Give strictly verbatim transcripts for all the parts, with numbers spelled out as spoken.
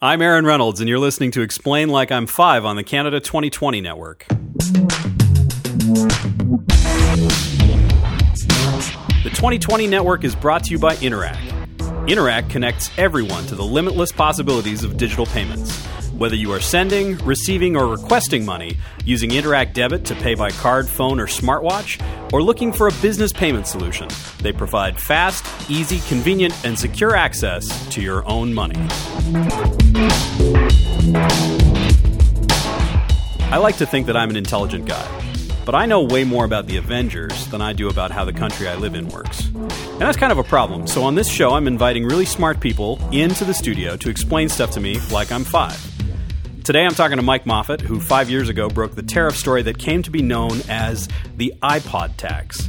I'm Aaron Reynolds, and you're listening to Explain Like I'm Five on the Canada twenty twenty Network. The twenty twenty Network is brought to you by Interac. Interac connects everyone to the limitless possibilities of digital payments. Whether you are sending, receiving, or requesting money, using Interac Debit to pay by card, phone, or smartwatch, or looking for a business payment solution, they provide fast, easy, convenient, and secure access to your own money. I like to think that I'm an intelligent guy, but I know way more about the Avengers than I do about how the country I live in works. And that's kind of a problem, so on this show I'm inviting really smart people into the studio to explain stuff to me like I'm five. Today I'm talking to Mike Moffatt, who five years ago broke the tariff story that came to be known as the iPod tax.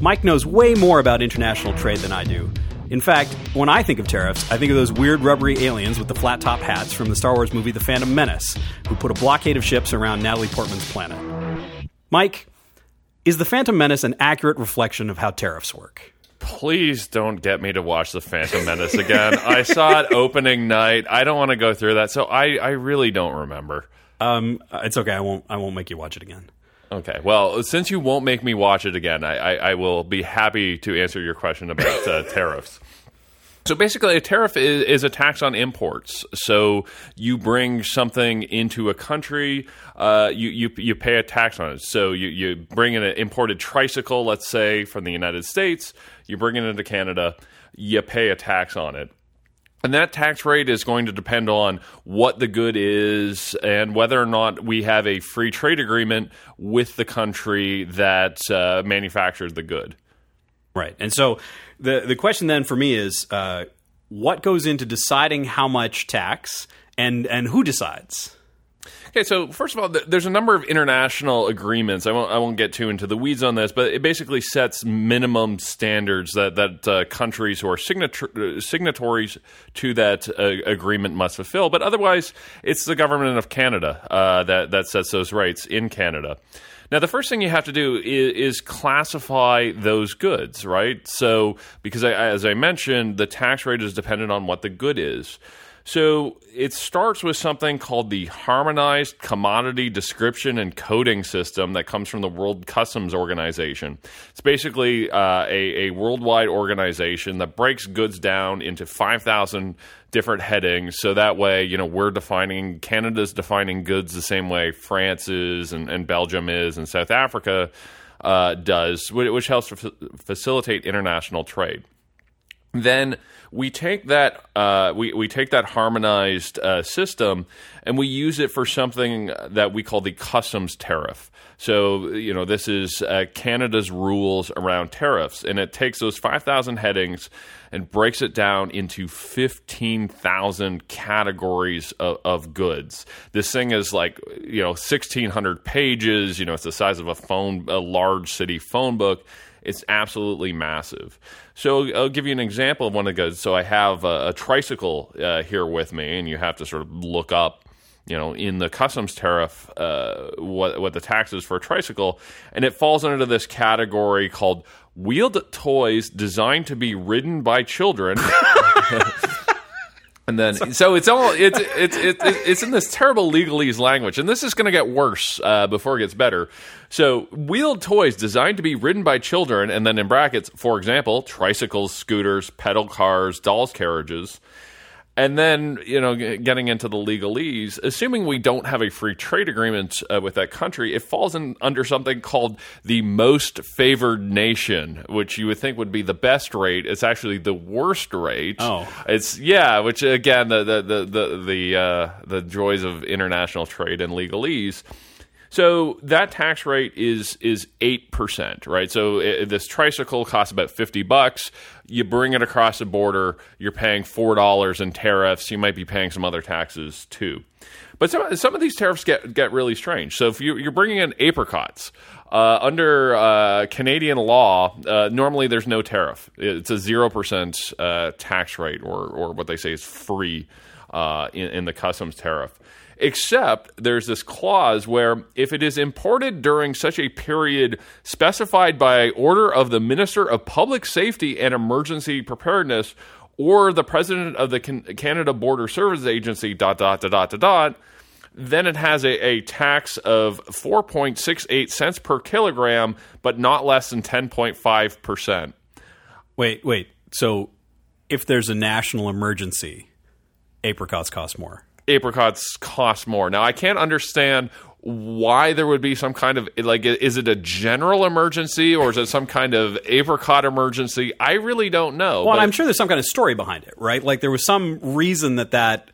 Mike knows way more about international trade than I do. In fact, when I think of tariffs, I think of those weird rubbery aliens with the flat top hats from the Star Wars movie The Phantom Menace, who put a blockade of ships around Natalie Portman's planet. Mike, is The Phantom Menace an accurate reflection of how tariffs work? Please don't get me to watch The Phantom Menace again. I saw it opening night. I don't want to go through that, so I, I really don't remember. Um, it's okay. I won't. I won't make you watch it again. Okay. Well, since you won't make me watch it again, I, I, I will be happy to answer your question about uh, tariffs. So basically, a tariff is, is a tax on imports. So you bring something into a country, uh, you, you you pay a tax on it. So you, you bring in an imported tricycle, let's say, from the United States, you bring it into Canada, you pay a tax on it. And that tax rate is going to depend on what the good is and whether or not we have a free trade agreement with the country that uh, manufactures the good. Right. And so the the question then for me is, uh, what goes into deciding how much tax and, and who decides? Okay, so first of all, there's a number of international agreements. I won't, I won't get too into the weeds on this, but it basically sets minimum standards that, that uh, countries who are signator- signatories to that uh, agreement must fulfill. But otherwise, it's the government of Canada uh, that, that sets those rates in Canada. Now, the first thing you have to do is, is classify those goods, right? So because, I, as I mentioned, the tax rate is dependent on what the good is. So it starts with something called the Harmonized Commodity Description and Coding System that comes from the World Customs Organization. It's basically uh, a, a worldwide organization that breaks goods down into five thousand different headings. So that way, you know, we're defining, Canada's defining goods the same way France is and, and Belgium is and South Africa uh, does, which helps to facilitate international trade. Then we take that uh, we we take that harmonized uh, system and we use it for something that we call the customs tariff. So you know this is uh, Canada's rules around tariffs, and it takes those five thousand headings and breaks it down into fifteen thousand categories of, of goods. This thing is like you know sixteen hundred pages. You know it's the size of a phone, a large city phone book. It's absolutely massive. So I'll give you an example of one of the goods. So I have a, a tricycle uh, here with me, and you have to sort of look up, you know, in the customs tariff uh, what what the tax is for a tricycle, and it falls under this category called wheeled toys designed to be ridden by children. And then, so it's all it's it's it's it's in this terrible legalese language, and this is going to get worse uh, before it gets better. So, wheeled toys designed to be ridden by children, and then in brackets, for example, tricycles, scooters, pedal cars, dolls, carriages. And then, you know, getting into the legalese, assuming we don't have a free trade agreement uh, with that country, it falls in under something called the most favored nation, which you would think would be the best rate. It's actually the worst rate. Oh, it's yeah. Which again, the the the the the, uh, the joys of international trade and legalese. So that tax rate is is eight percent, right? So it, this tricycle costs about fifty bucks. You bring it across the border, you're paying four dollars in tariffs. You might be paying some other taxes too. But some, some of these tariffs get, get really strange. So if you, you're bringing in apricots, uh, under uh, Canadian law, uh, normally there's no tariff. It's a zero percent uh, tax rate or, or what they say is free uh, in, in the customs tariff. Except there's this clause where if it is imported during such a period specified by order of the Minister of Public Safety and Emergency Preparedness or the president of the Canada Border Services Agency, dot, dot, dot, dot, dot, dot, then it has a, a tax of four point six eight cents per kilogram, but not less than ten point five percent. Wait, wait. So if there's a national emergency, apricots cost more. Apricots cost more. Now, I can't understand why there would be some kind of, like, is it a general emergency or is it some kind of apricot emergency? I really don't know. Well, I'm sure there's some kind of story behind it, right? Like, there was some reason that that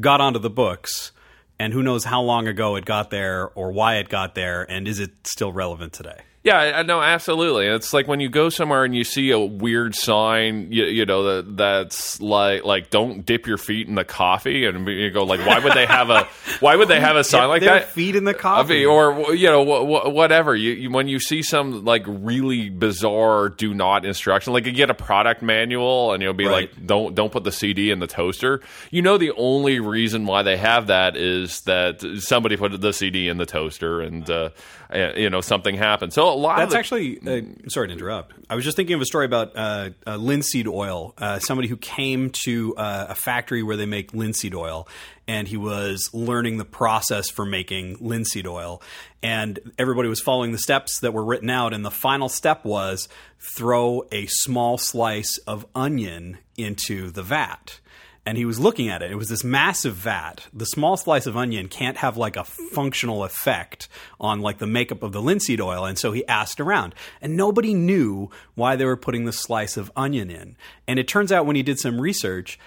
got onto the books. And who knows how long ago it got there or why it got there, and is it still relevant today? Yeah, no, absolutely. It's like when you go somewhere and you see a weird sign, you, you know, that, that's like like don't dip your feet in the coffee, and you go like, why would they have a why would they have a sign like that? Feet in the coffee, or you know, whatever. You, you when you see some like really bizarre do not instruction, like you get a product manual and you'll be right. like, don't don't put the C D in the toaster. You know, the only reason why they have that is that somebody put the C D in the toaster, and uh, you know, something happened. So. A lot That's of the- actually uh, – sorry to interrupt. I was just thinking of a story about uh, uh, linseed oil, uh, somebody who came to uh, a factory where they make linseed oil, and he was learning the process for making linseed oil. And everybody was following the steps that were written out, and the final step was throw a small slice of onion into the vat. And he was looking at it. It was this massive vat. The small slice of onion can't have like a functional effect on like the makeup of the linseed oil. And so he asked around. And nobody knew why they were putting the slice of onion in. And it turns out when he did some research,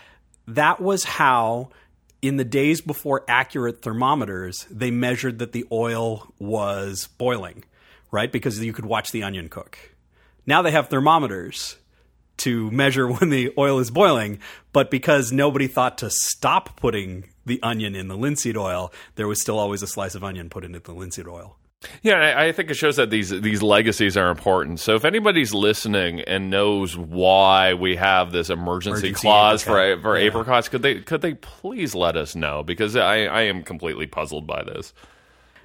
that was how in the days before accurate thermometers, they measured that the oil was boiling, right? Because you could watch the onion cook. Now they have thermometers to measure when the oil is boiling, but because nobody thought to stop putting the onion in the linseed oil, there was still always a slice of onion put into the linseed oil. Yeah, I think it shows that these these legacies are important. So if anybody's listening and knows why we have this emergency, emergency clause apricot. for for yeah. apricots, could they could they please let us know? Because I, I am completely puzzled by this.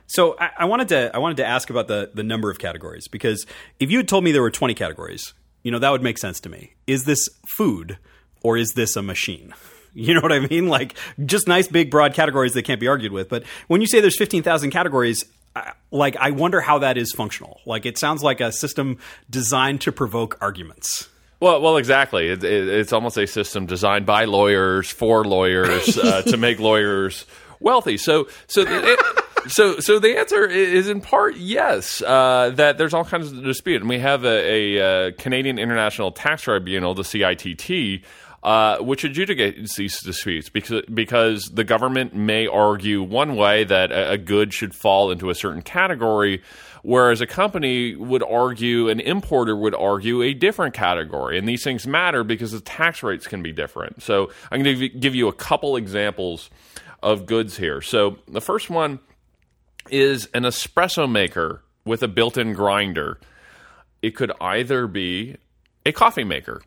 So I, I wanted to I wanted to ask about the the number of categories, because if you had told me there were twenty categories, you know, that would make sense to me. Is this food or is this a machine? You know what I mean? Like, just nice, big, broad categories that can't be argued with. But when you say there's fifteen thousand categories, I, like, I wonder how that is functional. Like, it sounds like a system designed to provoke arguments. Well, well, exactly. It, it, it's almost a system designed by lawyers for lawyers uh, to make lawyers wealthy. So, so. It, So, so the answer is in part yes. Uh, that there's all kinds of dispute, and we have a, a, a Canadian International Tax Tribunal, the C I T T, uh, which adjudicates these disputes because because the government may argue one way that a, a good should fall into a certain category, whereas a company would argue, an importer would argue a different category, and these things matter because the tax rates can be different. So, I'm going to give you a couple examples of goods here. So, the first one is an espresso maker with a built-in grinder. It could either be a coffee maker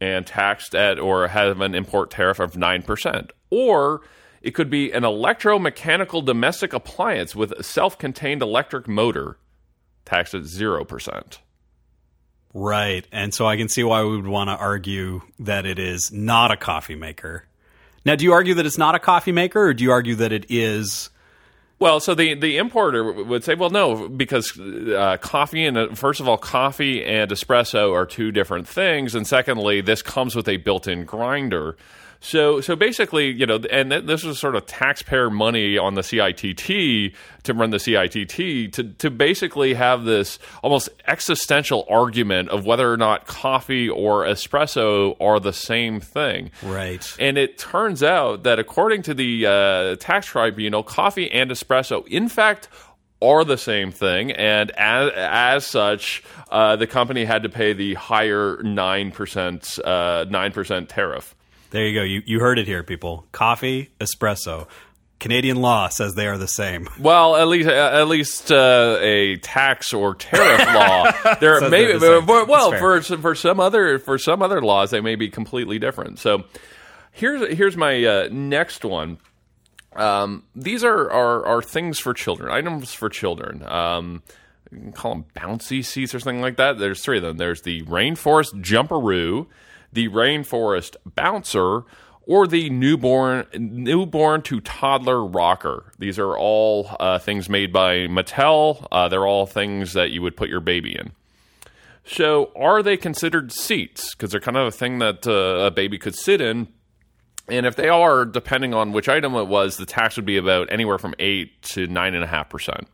and taxed at or have an import tariff of nine percent. Or it could be an electromechanical domestic appliance with a self-contained electric motor taxed at zero percent. Right. And so I can see why we would want to argue that it is not a coffee maker. Now, do you argue that it's not a coffee maker, or do you argue that it is... Well, so the, the importer would say, well, no, because uh, coffee and uh, first of all, coffee and espresso are two different things, and secondly, this comes with a built-in grinder. So, so basically, you know, and th- this is sort of taxpayer money on the C I T T to run the C I T T to to basically have this almost existential argument of whether or not coffee or espresso are the same thing. Right. And it turns out that according to the uh, tax tribunal, coffee and espresso, in fact, are the same thing. And as, as such, uh, the company had to pay the higher nine percent uh, nine percent tariff. There you go. You you heard it here, people. Coffee, espresso. Canadian law says they are the same. Well, at least at least uh, a tax or tariff law. There so maybe the well for for some other for some other laws they may be completely different. So here's here's my uh, next one. Um, these are, are are things for children, items for children. Um, you can call them bouncy seats or something like that. There's three of them. There's the Rainforest Jumperoo, the Rainforest Bouncer, or the Newborn newborn to Toddler Rocker. These are all uh, things made by Mattel. Uh, they're all things that you would put your baby in. So are they considered seats? Because they're kind of a thing that uh, a baby could sit in. And if they are, depending on which item it was, the tax would be about anywhere from eight to nine point five percent.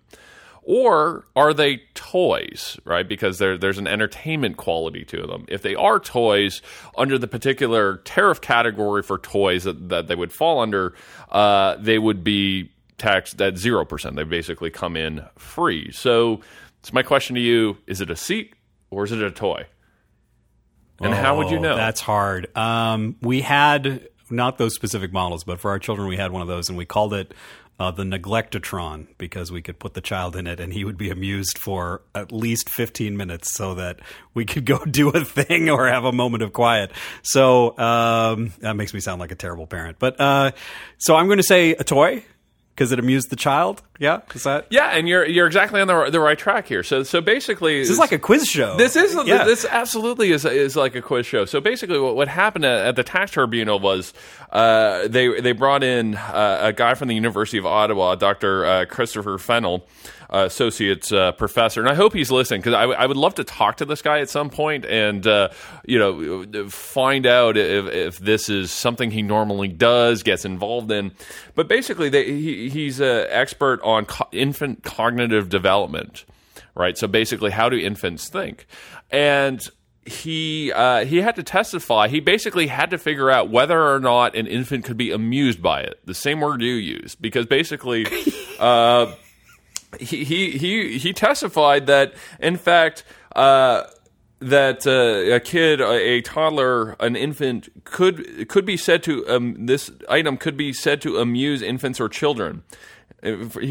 Or are they toys, right? Because there, there's an entertainment quality to them. If they are toys, under the particular tariff category for toys that, that they would fall under, uh, they would be taxed at zero percent. They basically come in free. So it's my question to you, is it a seat or is it a toy? And oh, how would you know? That's hard. Um, we had, not those specific models, but for our children, we had one of those, and we called it Uh, the Neglectatron, because we could put the child in it and he would be amused for at least fifteen minutes so that we could go do a thing or have a moment of quiet. So um, that makes me sound like a terrible parent. But uh, so I'm going to say a toy because it amused the child. Yeah, is that? Yeah, and you're you're exactly on the the right track here. So so basically, this is like a quiz show. This is yeah. this absolutely is is like a quiz show. So basically, what, what happened at the tax tribunal was uh, they they brought in uh, a guy from the University of Ottawa, Doctor Uh, Christopher Fennell, uh, associate uh, professor, and I hope he's listening because I, w- I would love to talk to this guy at some point and uh, you know find out if, if this is something he normally does, gets involved in. But basically, they, he, he's an expert on on co- infant cognitive development, right? So basically, how do infants think? And he uh, he had to testify. He basically had to figure out whether or not an infant could be amused by it. The same word you use, because basically, uh, he, he he he testified that in fact. Uh, That uh, a kid, a toddler, an infant could could be said to um, this item could be said to amuse infants or children.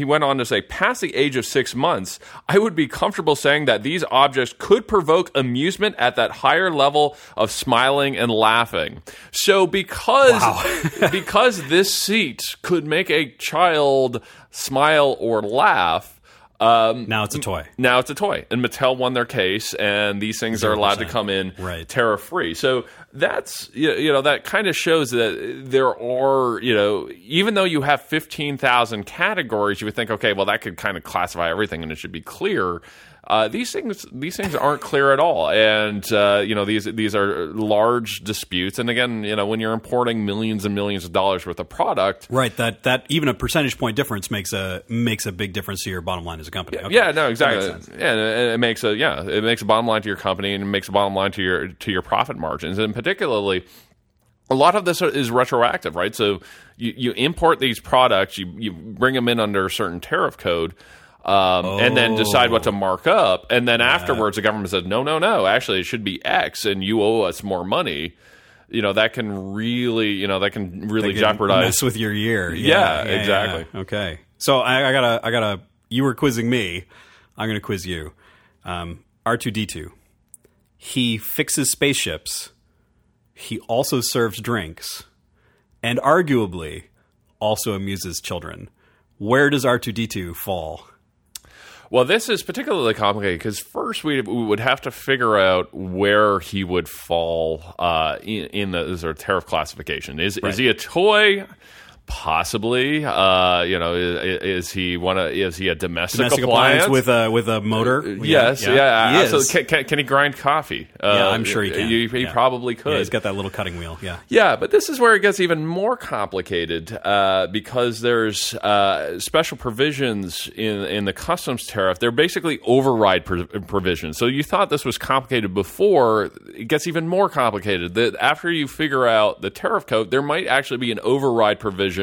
He went on to say, past the age of six months, I would be comfortable saying that these objects could provoke amusement at that higher level of smiling and laughing. So because wow. because this seat could make a child smile or laugh. Um, now it's a toy. Now it's a toy. And Mattel won their case, and these things one hundred percent. Are allowed to come in right. tariff-free. So that's, you know, that kind of shows that there are, you know, even though you have fifteen thousand categories, you would think, okay, well, that could kind of classify everything and it should be clear. Uh, these things these things aren't clear at all. And, uh, you know, these these are large disputes. And again, you know, when you're importing millions and millions of dollars worth of product. Right. That that even a percentage point difference makes a makes a big difference to your bottom line as a company. Okay. Yeah, no, exactly. Yeah, it, it makes a yeah, it makes a bottom line to your company, and it makes a bottom line to your to your profit margins. And particularly, a lot of this is retroactive, right? So you, you import these products, you, you bring them in under a certain tariff code. Um, oh. And then decide what to mark up. And then yeah. afterwards, the government said, no, no, no, actually, it should be X and you owe us more money. You know, that can really, you know, that can really can jeopardize. Mess with your year. Yeah, yeah, yeah exactly. Yeah. Okay. So I, I gotta, I gotta, you were quizzing me. I'm going to quiz you. Um, R two D two. He fixes spaceships. He also serves drinks and arguably also amuses children. Where does R two D two fall? Well, this is particularly complicated because first we, we would have to figure out where he would fall uh, in, in the sort of tariff classification. Is right. is he a toy? Possibly. Uh, you know, is, is he one? Of, is he a domestic, domestic appliance? appliance with a with a motor? Uh, yes. Yeah. yeah. He is. Can, can, can he grind coffee? Uh, yeah, I'm sure he can. He, he yeah. probably could. Yeah, he's got that little cutting wheel. Yeah. Yeah, but this is where it gets even more complicated uh, because there's uh, special provisions in in the customs tariff. They're basically override pro- provisions. So you thought this was complicated before. It gets even more complicated. That after you figure out the tariff code, there might actually be an override provision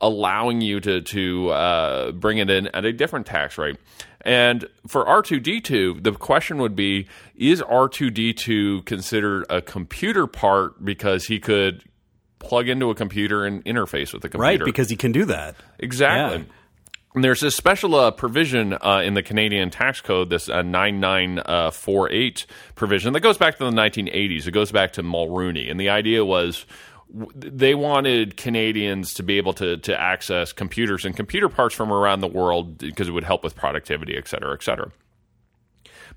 allowing you to to uh, bring it in at a different tax rate. And for R two D two, the question would be, is R two D two considered a computer part because he could plug into a computer and interface with the computer? Right, because he can do that. Exactly. Yeah. And there's a special uh, provision uh, in the Canadian tax code, this uh, nine nine four eight provision, that goes back to the nineteen eighties. It goes back to Mulrooney. And the idea was, they wanted Canadians to be able to to access computers and computer parts from around the world because it would help with productivity, et cetera, et cetera.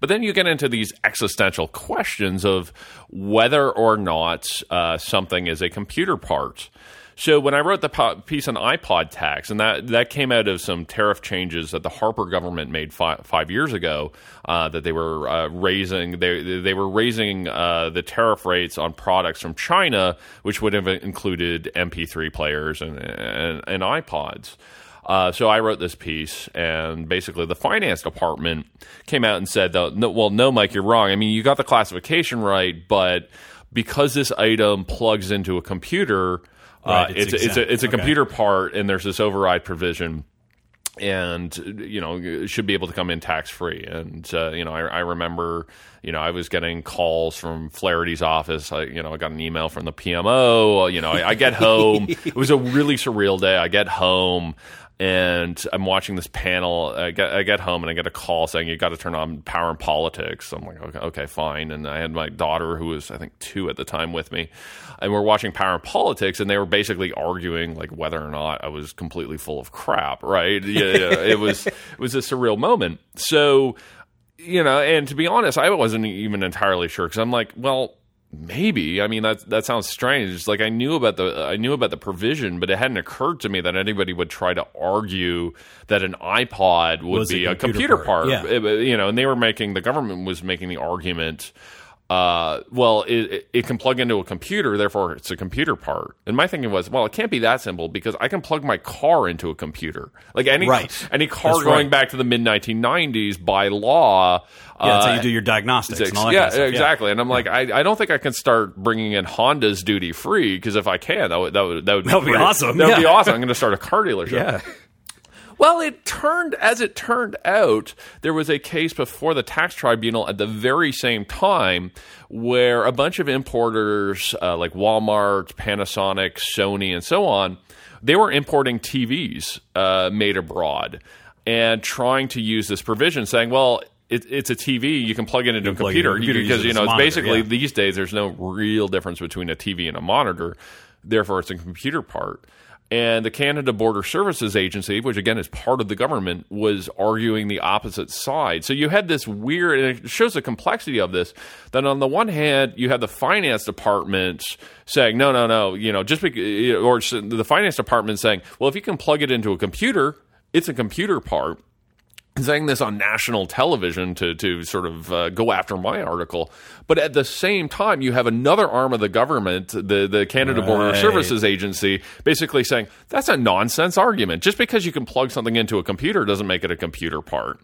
But then you get into these existential questions of whether or not uh, something is a computer part. So when I wrote the po- piece on iPod tax, and that, that came out of some tariff changes that the Harper government made fi- five years ago, uh, that they were uh, raising they they were raising uh, the tariff rates on products from China, which would have included M P three players and and, and iPods. Uh, so I wrote this piece, and basically the finance department came out and said, no, "Well, no, Mike, you're wrong. I mean, you got the classification right, but because this item plugs into a computer." Right, uh, it's, it's, it's a, it's a okay. computer part, and there's this override provision, and, you know, it should be able to come in tax-free. And, uh, you know, I, I remember, you know, I was getting calls from Flaherty's office. I, you know, I got an email from the P M O. You know, I, I get home. It was a really surreal day. I get home. And I'm watching this panel. I get, I get home and I get a call saying you got to turn on Power and Politics. I'm like, okay, okay, fine. And I had my daughter, who was I think two at the time, with me, and we're watching Power and Politics, and they were basically arguing like whether or not I was completely full of crap, right? Yeah, yeah. It was it was a surreal moment. So, you know, and to be honest, I wasn't even entirely sure because I'm like, well. Maybe. I mean, that that sounds strange. It's like I knew about the I knew about the provision, but it hadn't occurred to me that anybody would try to argue that an iPod would was be a computer, a computer part. part. Yeah. It, you know, and they were making the government was making the argument. Uh, well, it, it, it can plug into a computer, therefore it's a computer part. And my thinking was, well, it can't be that simple because I can plug my car into a computer. Like any right. any car That's going right. back to the mid nineteen nineties by law. Yeah, that's how you do your diagnostics uh, and all that yeah, kind of stuff. Exactly. Yeah. And I'm like, I, I don't think I can start bringing in Hondas duty-free because if I can, that would, that would, that would be, be awesome. That would yeah. be awesome. I'm going to start a car dealership. Yeah. Well, it turned, as it turned out, there was a case before the tax tribunal at the very same time where a bunch of importers uh, like Walmart, Panasonic, Sony, and so on, they were importing T Vs uh, made abroad and trying to use this provision saying, well, It, it's a T V. You can plug it into a computer because, you know, it's basically yeah. these days there's no real difference between a T V and a monitor. Therefore, it's a computer part. And the Canada Border Services Agency, which again is part of the government, was arguing the opposite side. So you had this weird, and it shows the complexity of this, that on the one hand, you had the finance department saying, no, no, no, you know, just because, or the finance department saying, well, if you can plug it into a computer, it's a computer part. Saying this on national television to to sort of uh, go after my article, but at the same time you have another arm of the government, the the Canada right. Border Services Agency, basically saying that's a nonsense argument. Just because you can plug something into a computer doesn't make it a computer part.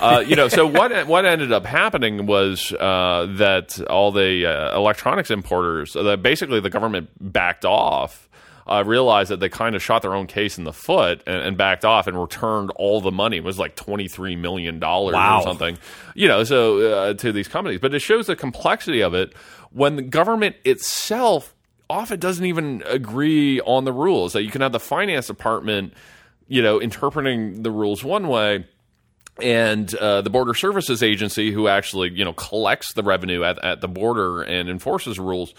Uh, you know. So what what ended up happening was uh, that all the uh, electronics importers, uh, basically the government backed off. Uh, realized that they kind of shot their own case in the foot and, and backed off and returned all the money. It was like twenty-three million dollars wow. or something, you know, so uh, to these companies. But it shows the complexity of it when the government itself often doesn't even agree on the rules. That so you can have the finance department, you know, interpreting the rules one way. And uh, the Border Services Agency, who actually, you know, collects the revenue at, at the border and enforces rules,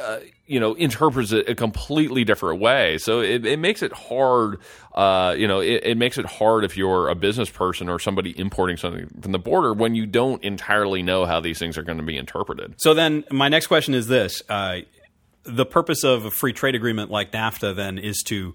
uh, you know, interprets it a completely different way. So it, it makes it hard, uh, you know, it, it makes it hard if you're a business person or somebody importing something from the border when you don't entirely know how these things are going to be interpreted. So then my next question is this. Uh, the purpose of a free trade agreement like NAFTA then is to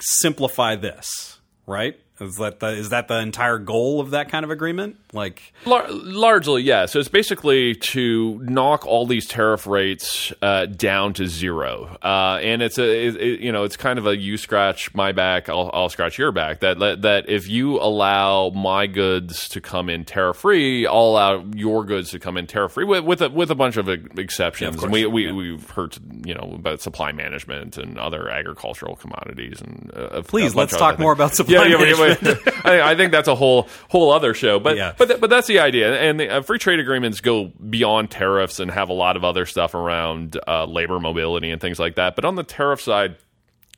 simplify this, right? Is that, the, is that the entire goal of that kind of agreement? Like Lar- Largely, yeah. So it's basically to knock all these tariff rates uh, down to zero. Uh, and it's a, it, it, you know, it's kind of a you scratch my back, I'll, I'll scratch your back. That, that that if you allow my goods to come in tariff-free, I'll allow your goods to come in tariff-free with with a, with a bunch of exceptions. Yeah, of and we, we, yeah. We've heard, you know, about supply management and other agricultural commodities. And uh, Please, let's talk more about supply yeah, management. Yeah, yeah, I think that's a whole whole other show, but yeah. but th- but that's the idea. And the, uh, free trade agreements go beyond tariffs and have a lot of other stuff around uh, labor mobility and things like that. But on the tariff side,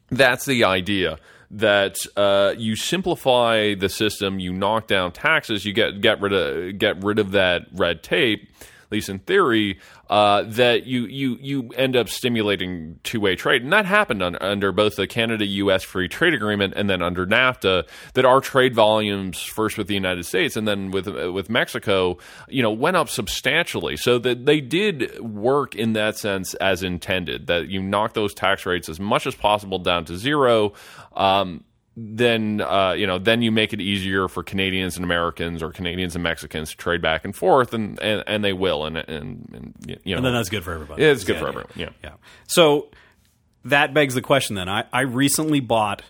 that's the idea that uh, you simplify the system, you knock down taxes, you get get rid of get rid of that red tape. least in theory, uh, that you you you end up stimulating two-way trade. And that happened on, under both the Canada U S Free Trade Agreement and then under NAFTA, that our trade volumes, first with the United States and then with with Mexico, you know, went up substantially. So that they did work in that sense as intended, that you knock those tax rates as much as possible down to zero. Um, then uh, you know, then you make it easier for Canadians and Americans, or Canadians and Mexicans, to trade back and forth, and and, and they will, and, and and you know, and then that's good for everybody. It's good yeah, for yeah. everyone. Yeah, yeah. So that begs the question. Then I, I recently bought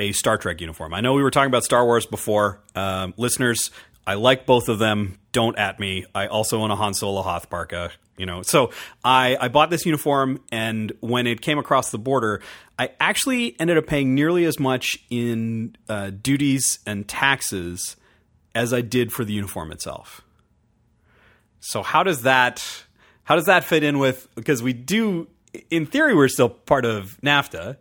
a Star Trek uniform. I know we were talking about Star Wars before, um, listeners. I like both of them. Don't at me. I also own a Han Solo Hoth parka. You know, so I, I bought this uniform, and when it came across the border, I actually ended up paying nearly as much in uh, duties and taxes as I did for the uniform itself. So how does that how does that fit in with, because we do, in theory, we're still part of NAFTA.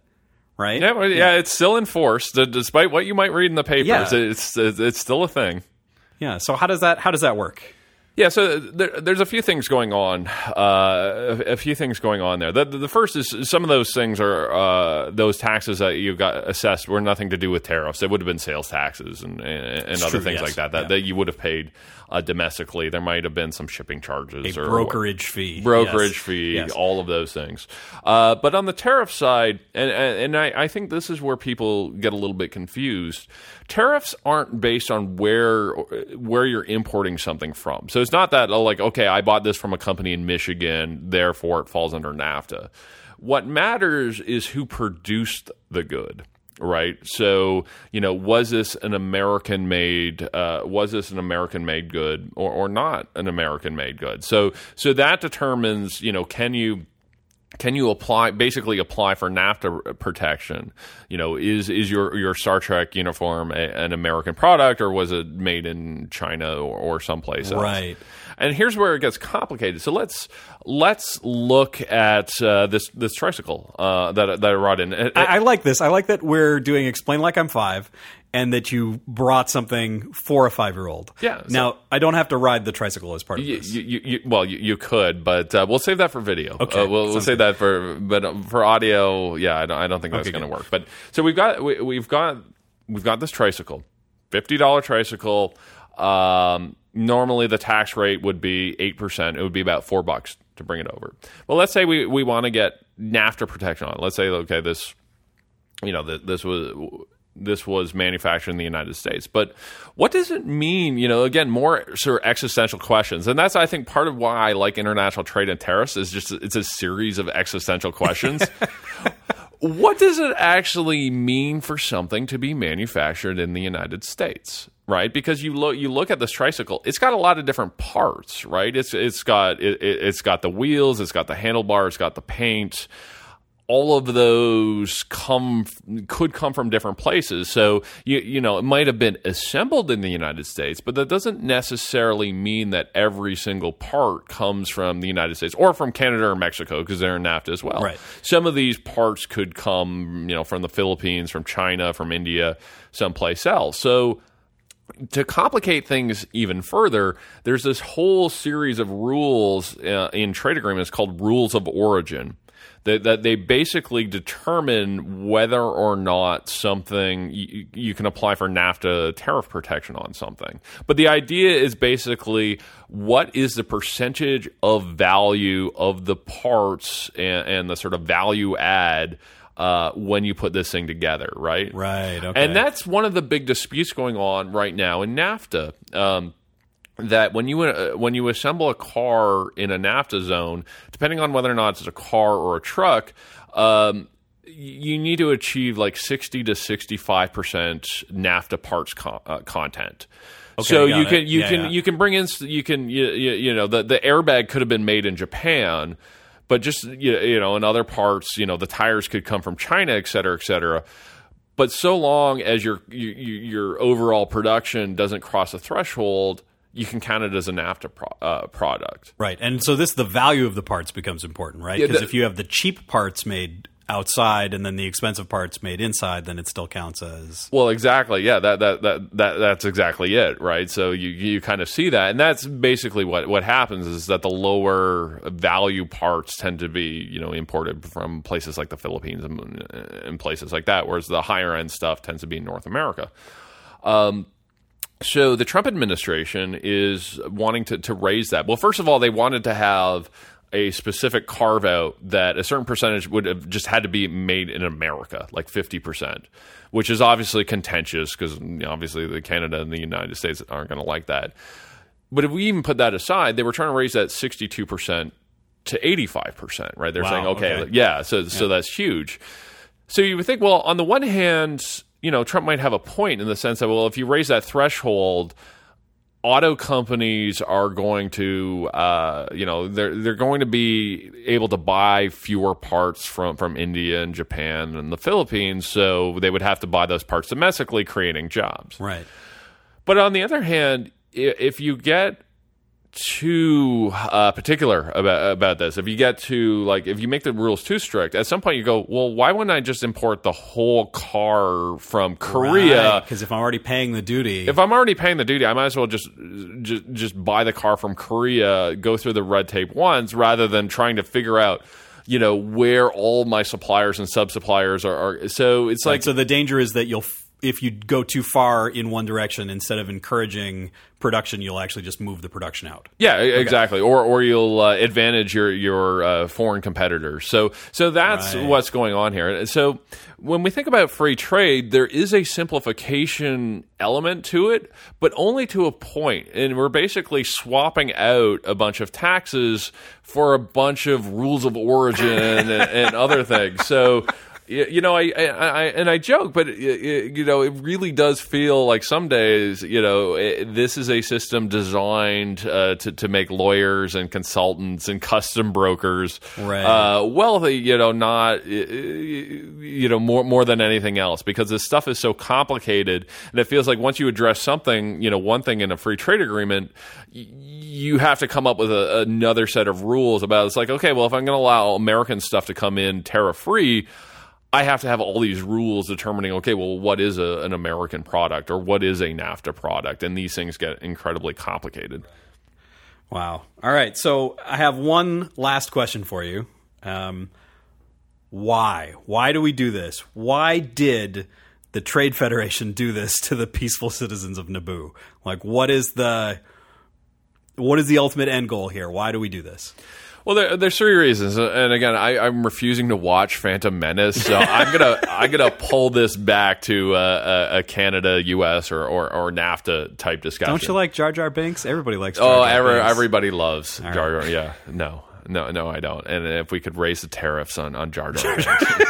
Right? Yeah, well, yeah, yeah. It's still enforced, despite what you might read in the papers. Yeah. It's it's still a thing. Yeah. So how does that how does that work? Yeah, so there, there's a few things going on. Uh, a, a few things going on there. The, the first is some of those things are uh, those taxes that you got assessed were nothing to do with tariffs. It would have been sales taxes and and, and other true, things yes. like that that, yeah. that you would have paid uh, domestically. There might have been some shipping charges, a or brokerage what, fee, brokerage yes. fee, yes. all of those things. Uh, but on the tariff side, and and I, I think this is where people get a little bit confused. Tariffs aren't based on where where you're importing something from. So it's not that, oh, like, okay, I bought this from a company in Michigan, therefore it falls under NAFTA. What matters is who produced the good, right? So, you know, was this an American-made, uh, was this an American-made good or, or not an American-made good? So, so that determines, you know, can you... Can you apply basically apply for NAFTA protection? You know, is is your, your Star Trek uniform a, an American product, or was it made in China or, or someplace else? Right. And here's where it gets complicated. So let's let's look at uh, this this tricycle uh, that that I brought in. It, it, I, I like this. I like that we're doing Explain Like I'm Five, and that you brought something for a five-year-old. Yeah. So now, I don't have to ride the tricycle as part of you, this. You, you, you, well, you, you could, but uh, we'll save that for video. Okay. Uh, we'll we'll save that for but for audio. Yeah, I don't, I don't think that's okay, going to work. But so we've got we, we've got we've got this tricycle, fifty dollars tricycle. Um, normally the tax rate would be eight percent. It would be about four bucks to bring it over. Well, let's say we we want to get NAFTA protection on it. Let's say okay, this you know the, this was. This was manufactured in the United States. But what does it mean? You know, again, more sort of existential questions. And that's, I think, part of why I like international trade and tariffs is just it's a series of existential questions. What does it actually mean for something to be manufactured in the United States? Right, because you look you look at this tricycle. It's got a lot of different parts, right? It's it's got it, it's got the wheels, it's got the handlebars, it's got the paint. All of those come could come from different places. So, you, you know, it might have been assembled in the United States, but that doesn't necessarily mean that every single part comes from the United States or from Canada or Mexico, because they're in NAFTA as well. Right. Some of these parts could come, you know, from the Philippines, from China, from India, someplace else. So to complicate things even further, there's this whole series of rules uh, in trade agreements called rules of origin. That they basically determine whether or not something you, you can apply for NAFTA tariff protection on something. But the idea is basically what is the percentage of value of the parts and, and the sort of value add uh, when you put this thing together, right? Right. Okay. And that's one of the big disputes going on right now in NAFTA. Um, That when you uh, when you assemble a car in a NAFTA zone, depending on whether or not it's a car or a truck, um, you need to achieve like sixty to sixty-five percent NAFTA parts con- uh, content. Okay, so you can you yeah, can yeah. you can bring in you can you, you, you know the, the airbag could have been made in Japan, but just you, you know in other parts you know the tires could come from China, et cetera, et cetera. But so long as your your, your overall production doesn't cross a threshold, you can count it as an NAFTA pro- uh, product. Right. And so this, the value of the parts becomes important, right? Because yeah, if you have the cheap parts made outside and then the expensive part's made inside, then it still counts as... Well, exactly. Yeah, that that that, that that's exactly it, right? So you, you kind of see that. And that's basically what, what happens is that the lower value parts tend to be, you know, imported from places like the Philippines and, and places like that, whereas the higher end stuff tends to be in North America. Um So the Trump administration is wanting to, to raise that. Well, first of all, they wanted to have a specific carve-out that a certain percentage would have just had to be made in America, like fifty percent, which is obviously contentious because obviously the Canada and the United States aren't going to like that. But if we even put that aside, they were trying to raise that sixty-two percent to eighty-five percent, right? They're wow, saying, okay, okay. yeah, so yeah. so that's huge. So you would think, well, on the one hand... You know, Trump might have a point in the sense that, well, if you raise that threshold, auto companies are going to, uh, you know, they're they're going to be able to buy fewer parts from, from India and Japan and the Philippines, so they would have to buy those parts domestically, creating jobs. Right. But on the other hand, if you get too uh, particular about about this, if you get to like, if you make the rules too strict, at some point you go, well, why wouldn't I just import the whole car from Korea? Because right, if I'm already paying the duty, if I'm already paying the duty, I might as well just just just buy the car from Korea, go through the red tape once, rather than trying to figure out, you know, where all my suppliers and sub suppliers are, are. So it's like, right, so the danger is that you'll. F- If you go too far in one direction, instead of encouraging production, you'll actually just move the production out. Yeah, exactly. Okay. Or or you'll uh, advantage your your uh, foreign competitors. So so that's right. What's going on here. So when we think about free trade, there is a simplification element to it, but only to a point. And we're basically swapping out a bunch of taxes for a bunch of rules of origin and, and other things. So. You know, I, I, I and I joke, but it, it, you know, it really does feel like some days, you know, it, this is a system designed uh, to to make lawyers and consultants and custom brokers right. uh, wealthy. You know, not you know more more than anything else, because this stuff is so complicated, and it feels like once you address something, you know, one thing in a free trade agreement, you have to come up with a, another set of rules about it. It's like, okay, well, if I'm going to allow American stuff to come in tariff free, I have to have all these rules determining, okay, well, what is a, an American product or what is a NAFTA product? And these things get incredibly complicated. Wow. All right. So I have one last question for you. Um, why? Why do we do this? Why did the Trade Federation do this to the peaceful citizens of Naboo? Like, what is the what is the ultimate end goal here? Why do we do this? Well, there, there's three reasons, and again, I, I'm refusing to watch Phantom Menace, so I'm gonna I'm gonna pull this back to uh, a, a Canada, U S, or, or, or NAFTA type discussion. Don't you like Jar Jar Binks? Everybody likes. Jar oh, Jar every, Binks. Everybody loves right. Jar Jar. Yeah, no, no, no, I don't. And if we could raise the tariffs on on Jar Jar, Jar, Jar.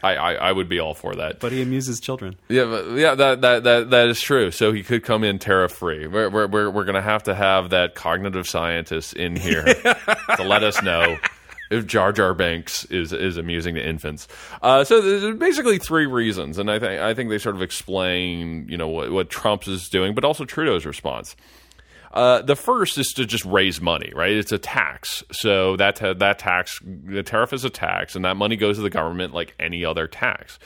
I, I, I would be all for that. But he amuses children. Yeah, but yeah, that, that that that is true. So he could come in tariff free. We're we're we're, we're going to have to have that cognitive scientist in here to let us know if Jar Jar Binks is is amusing to infants. Uh, so there's basically three reasons, and I think I think they sort of explain, you know, what, what Trump's is doing, but also Trudeau's response. Uh, the first is to just raise money, right? It's a tax. So that ta- that tax, the tariff is a tax, and that money goes to the government like any other tax.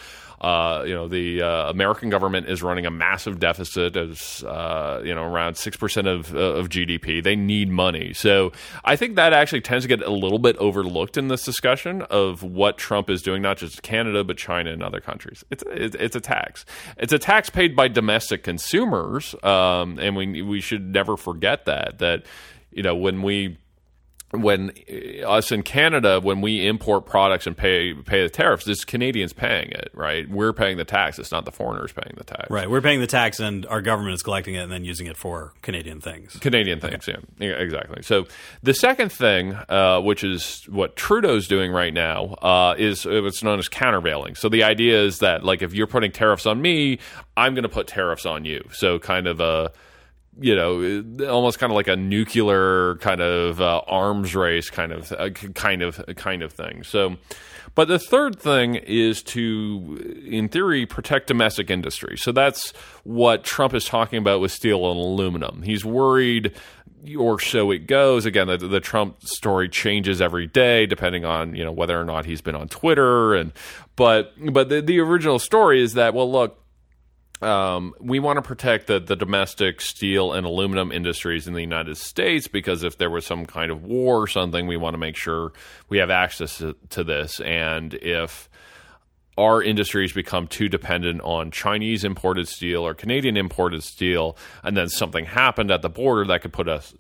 Uh, you know, the uh, American government is running a massive deficit of, uh, you know, around six percent of, uh, of G D P. They need money. So I think that actually tends to get a little bit overlooked in this discussion of what Trump is doing, not just Canada, but China and other countries. It's, it's, it's a tax. It's a tax paid by domestic consumers. Um, and we, we should never forget that, that, you know, when we, when us in Canada, when we import products and pay pay the tariffs, it's Canadians paying it, right? We're paying the tax. It's not the foreigners paying the tax. Right. We're paying the tax, and our government is collecting it and then using it for Canadian things. Canadian things, okay. yeah. yeah. Exactly. So the second thing, uh, which is what Trudeau's doing right now, uh, is what's known as countervailing. So the idea is that, like, if you're putting tariffs on me, I'm going to put tariffs on you. So kind of a... you know, almost kind of like a nuclear kind of uh, arms race kind of uh, kind of kind of thing. So, but the third thing is to, in theory, protect domestic industry. So that's what Trump is talking about with steel and aluminum. He's worried or so it goes. Again, the, the Trump story changes every day, depending on, you know, whether or not he's been on Twitter. And but but the, the original story is that, well, look, um, we want to protect the, the domestic steel and aluminum industries in the United States, because if there was some kind of war or something, we want to make sure we have access to, to this. And if our industries become too dependent on Chinese imported steel or Canadian imported steel, and then something happened at the border, that could put us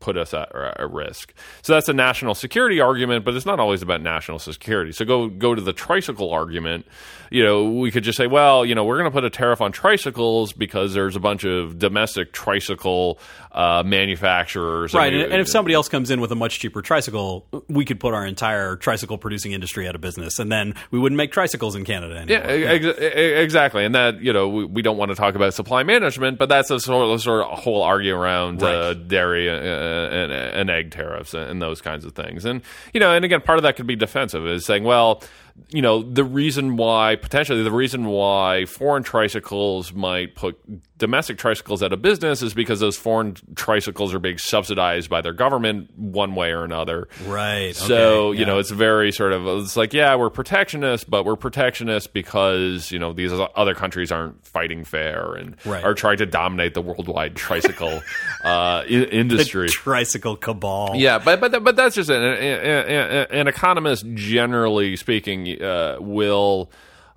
put us at, at risk. So that's a national security argument, but it's not always about national security. So go go to the tricycle argument. You know, we could just say, well, you know, we're going to put a tariff on tricycles because there's a bunch of domestic tricycle uh, manufacturers. Right, I mean, and, and if somebody else comes in with a much cheaper tricycle, we could put our entire tricycle-producing industry out of business, and then we wouldn't make tricycles in Canada anymore. Yeah, ex- yeah. exactly. And that, you know, we, we don't want to talk about supply management, but that's a sort of, sort of whole argument around right. uh, dairy uh, And, and egg tariffs and those kinds of things. And, you know, and again, part of that could be defensive, is saying, well, you know, the reason why, potentially the reason why foreign tricycles might put domestic tricycles out of business is because those foreign tricycles are being subsidized by their government one way or another. Right. So, okay, yeah. you know, it's very sort of, it's like, yeah, we're protectionist, but we're protectionist because, you know, these other countries aren't fighting fair and right. are trying to dominate the worldwide tricycle uh, industry. The tricycle cabal. Yeah, but but but that's just an, an, an economist, generally speaking, Uh, will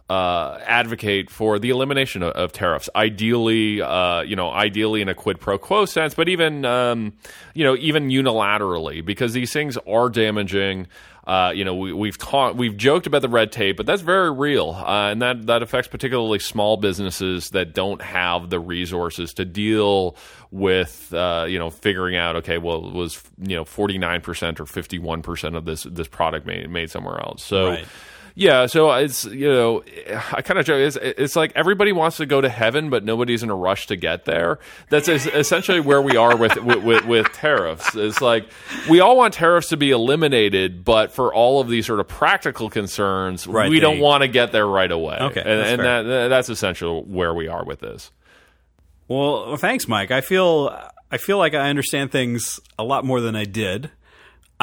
uh, advocate for the elimination of, of tariffs. Ideally, uh, you know, ideally in a quid pro quo sense, but even um, you know, even unilaterally, because these things are damaging. Uh, you know, we, we've ta- we've joked about the red tape, but that's very real, uh, and that, that affects particularly small businesses that don't have the resources to deal with, uh, you know, figuring out, okay, well, it was, you know, forty-nine percent or fifty-one percent of this this product made made somewhere else. So. Right. Yeah, so it's, you know, I kind of joke, it's, it's like everybody wants to go to heaven, but nobody's in a rush to get there. That's essentially where we are with, with, with, with tariffs. It's like we all want tariffs to be eliminated, but for all of these sort of practical concerns, right, we they, don't want to get there right away. Okay, and, and that, that's essentially where we are with this. Well, thanks, Mike. I feel I feel like I understand things a lot more than I did.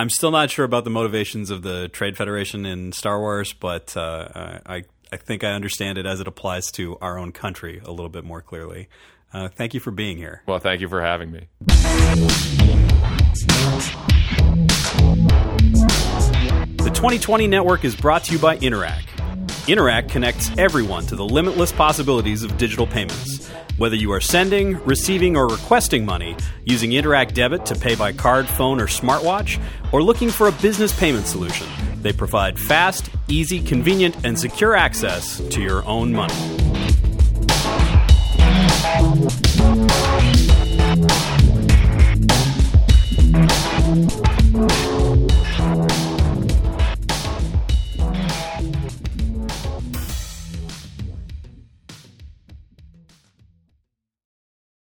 I'm still not sure about the motivations of the Trade Federation in Star Wars, but uh, I, I think I understand it as it applies to our own country a little bit more clearly. Uh, thank you for being here. Well, thank you for having me. The twenty twenty Network is brought to you by Interac. Interac connects everyone to the limitless possibilities of digital payments. Whether you are sending, receiving, or requesting money, using Interac Debit to pay by card, phone, or smartwatch, or looking for a business payment solution, they provide fast, easy, convenient, and secure access to your own money.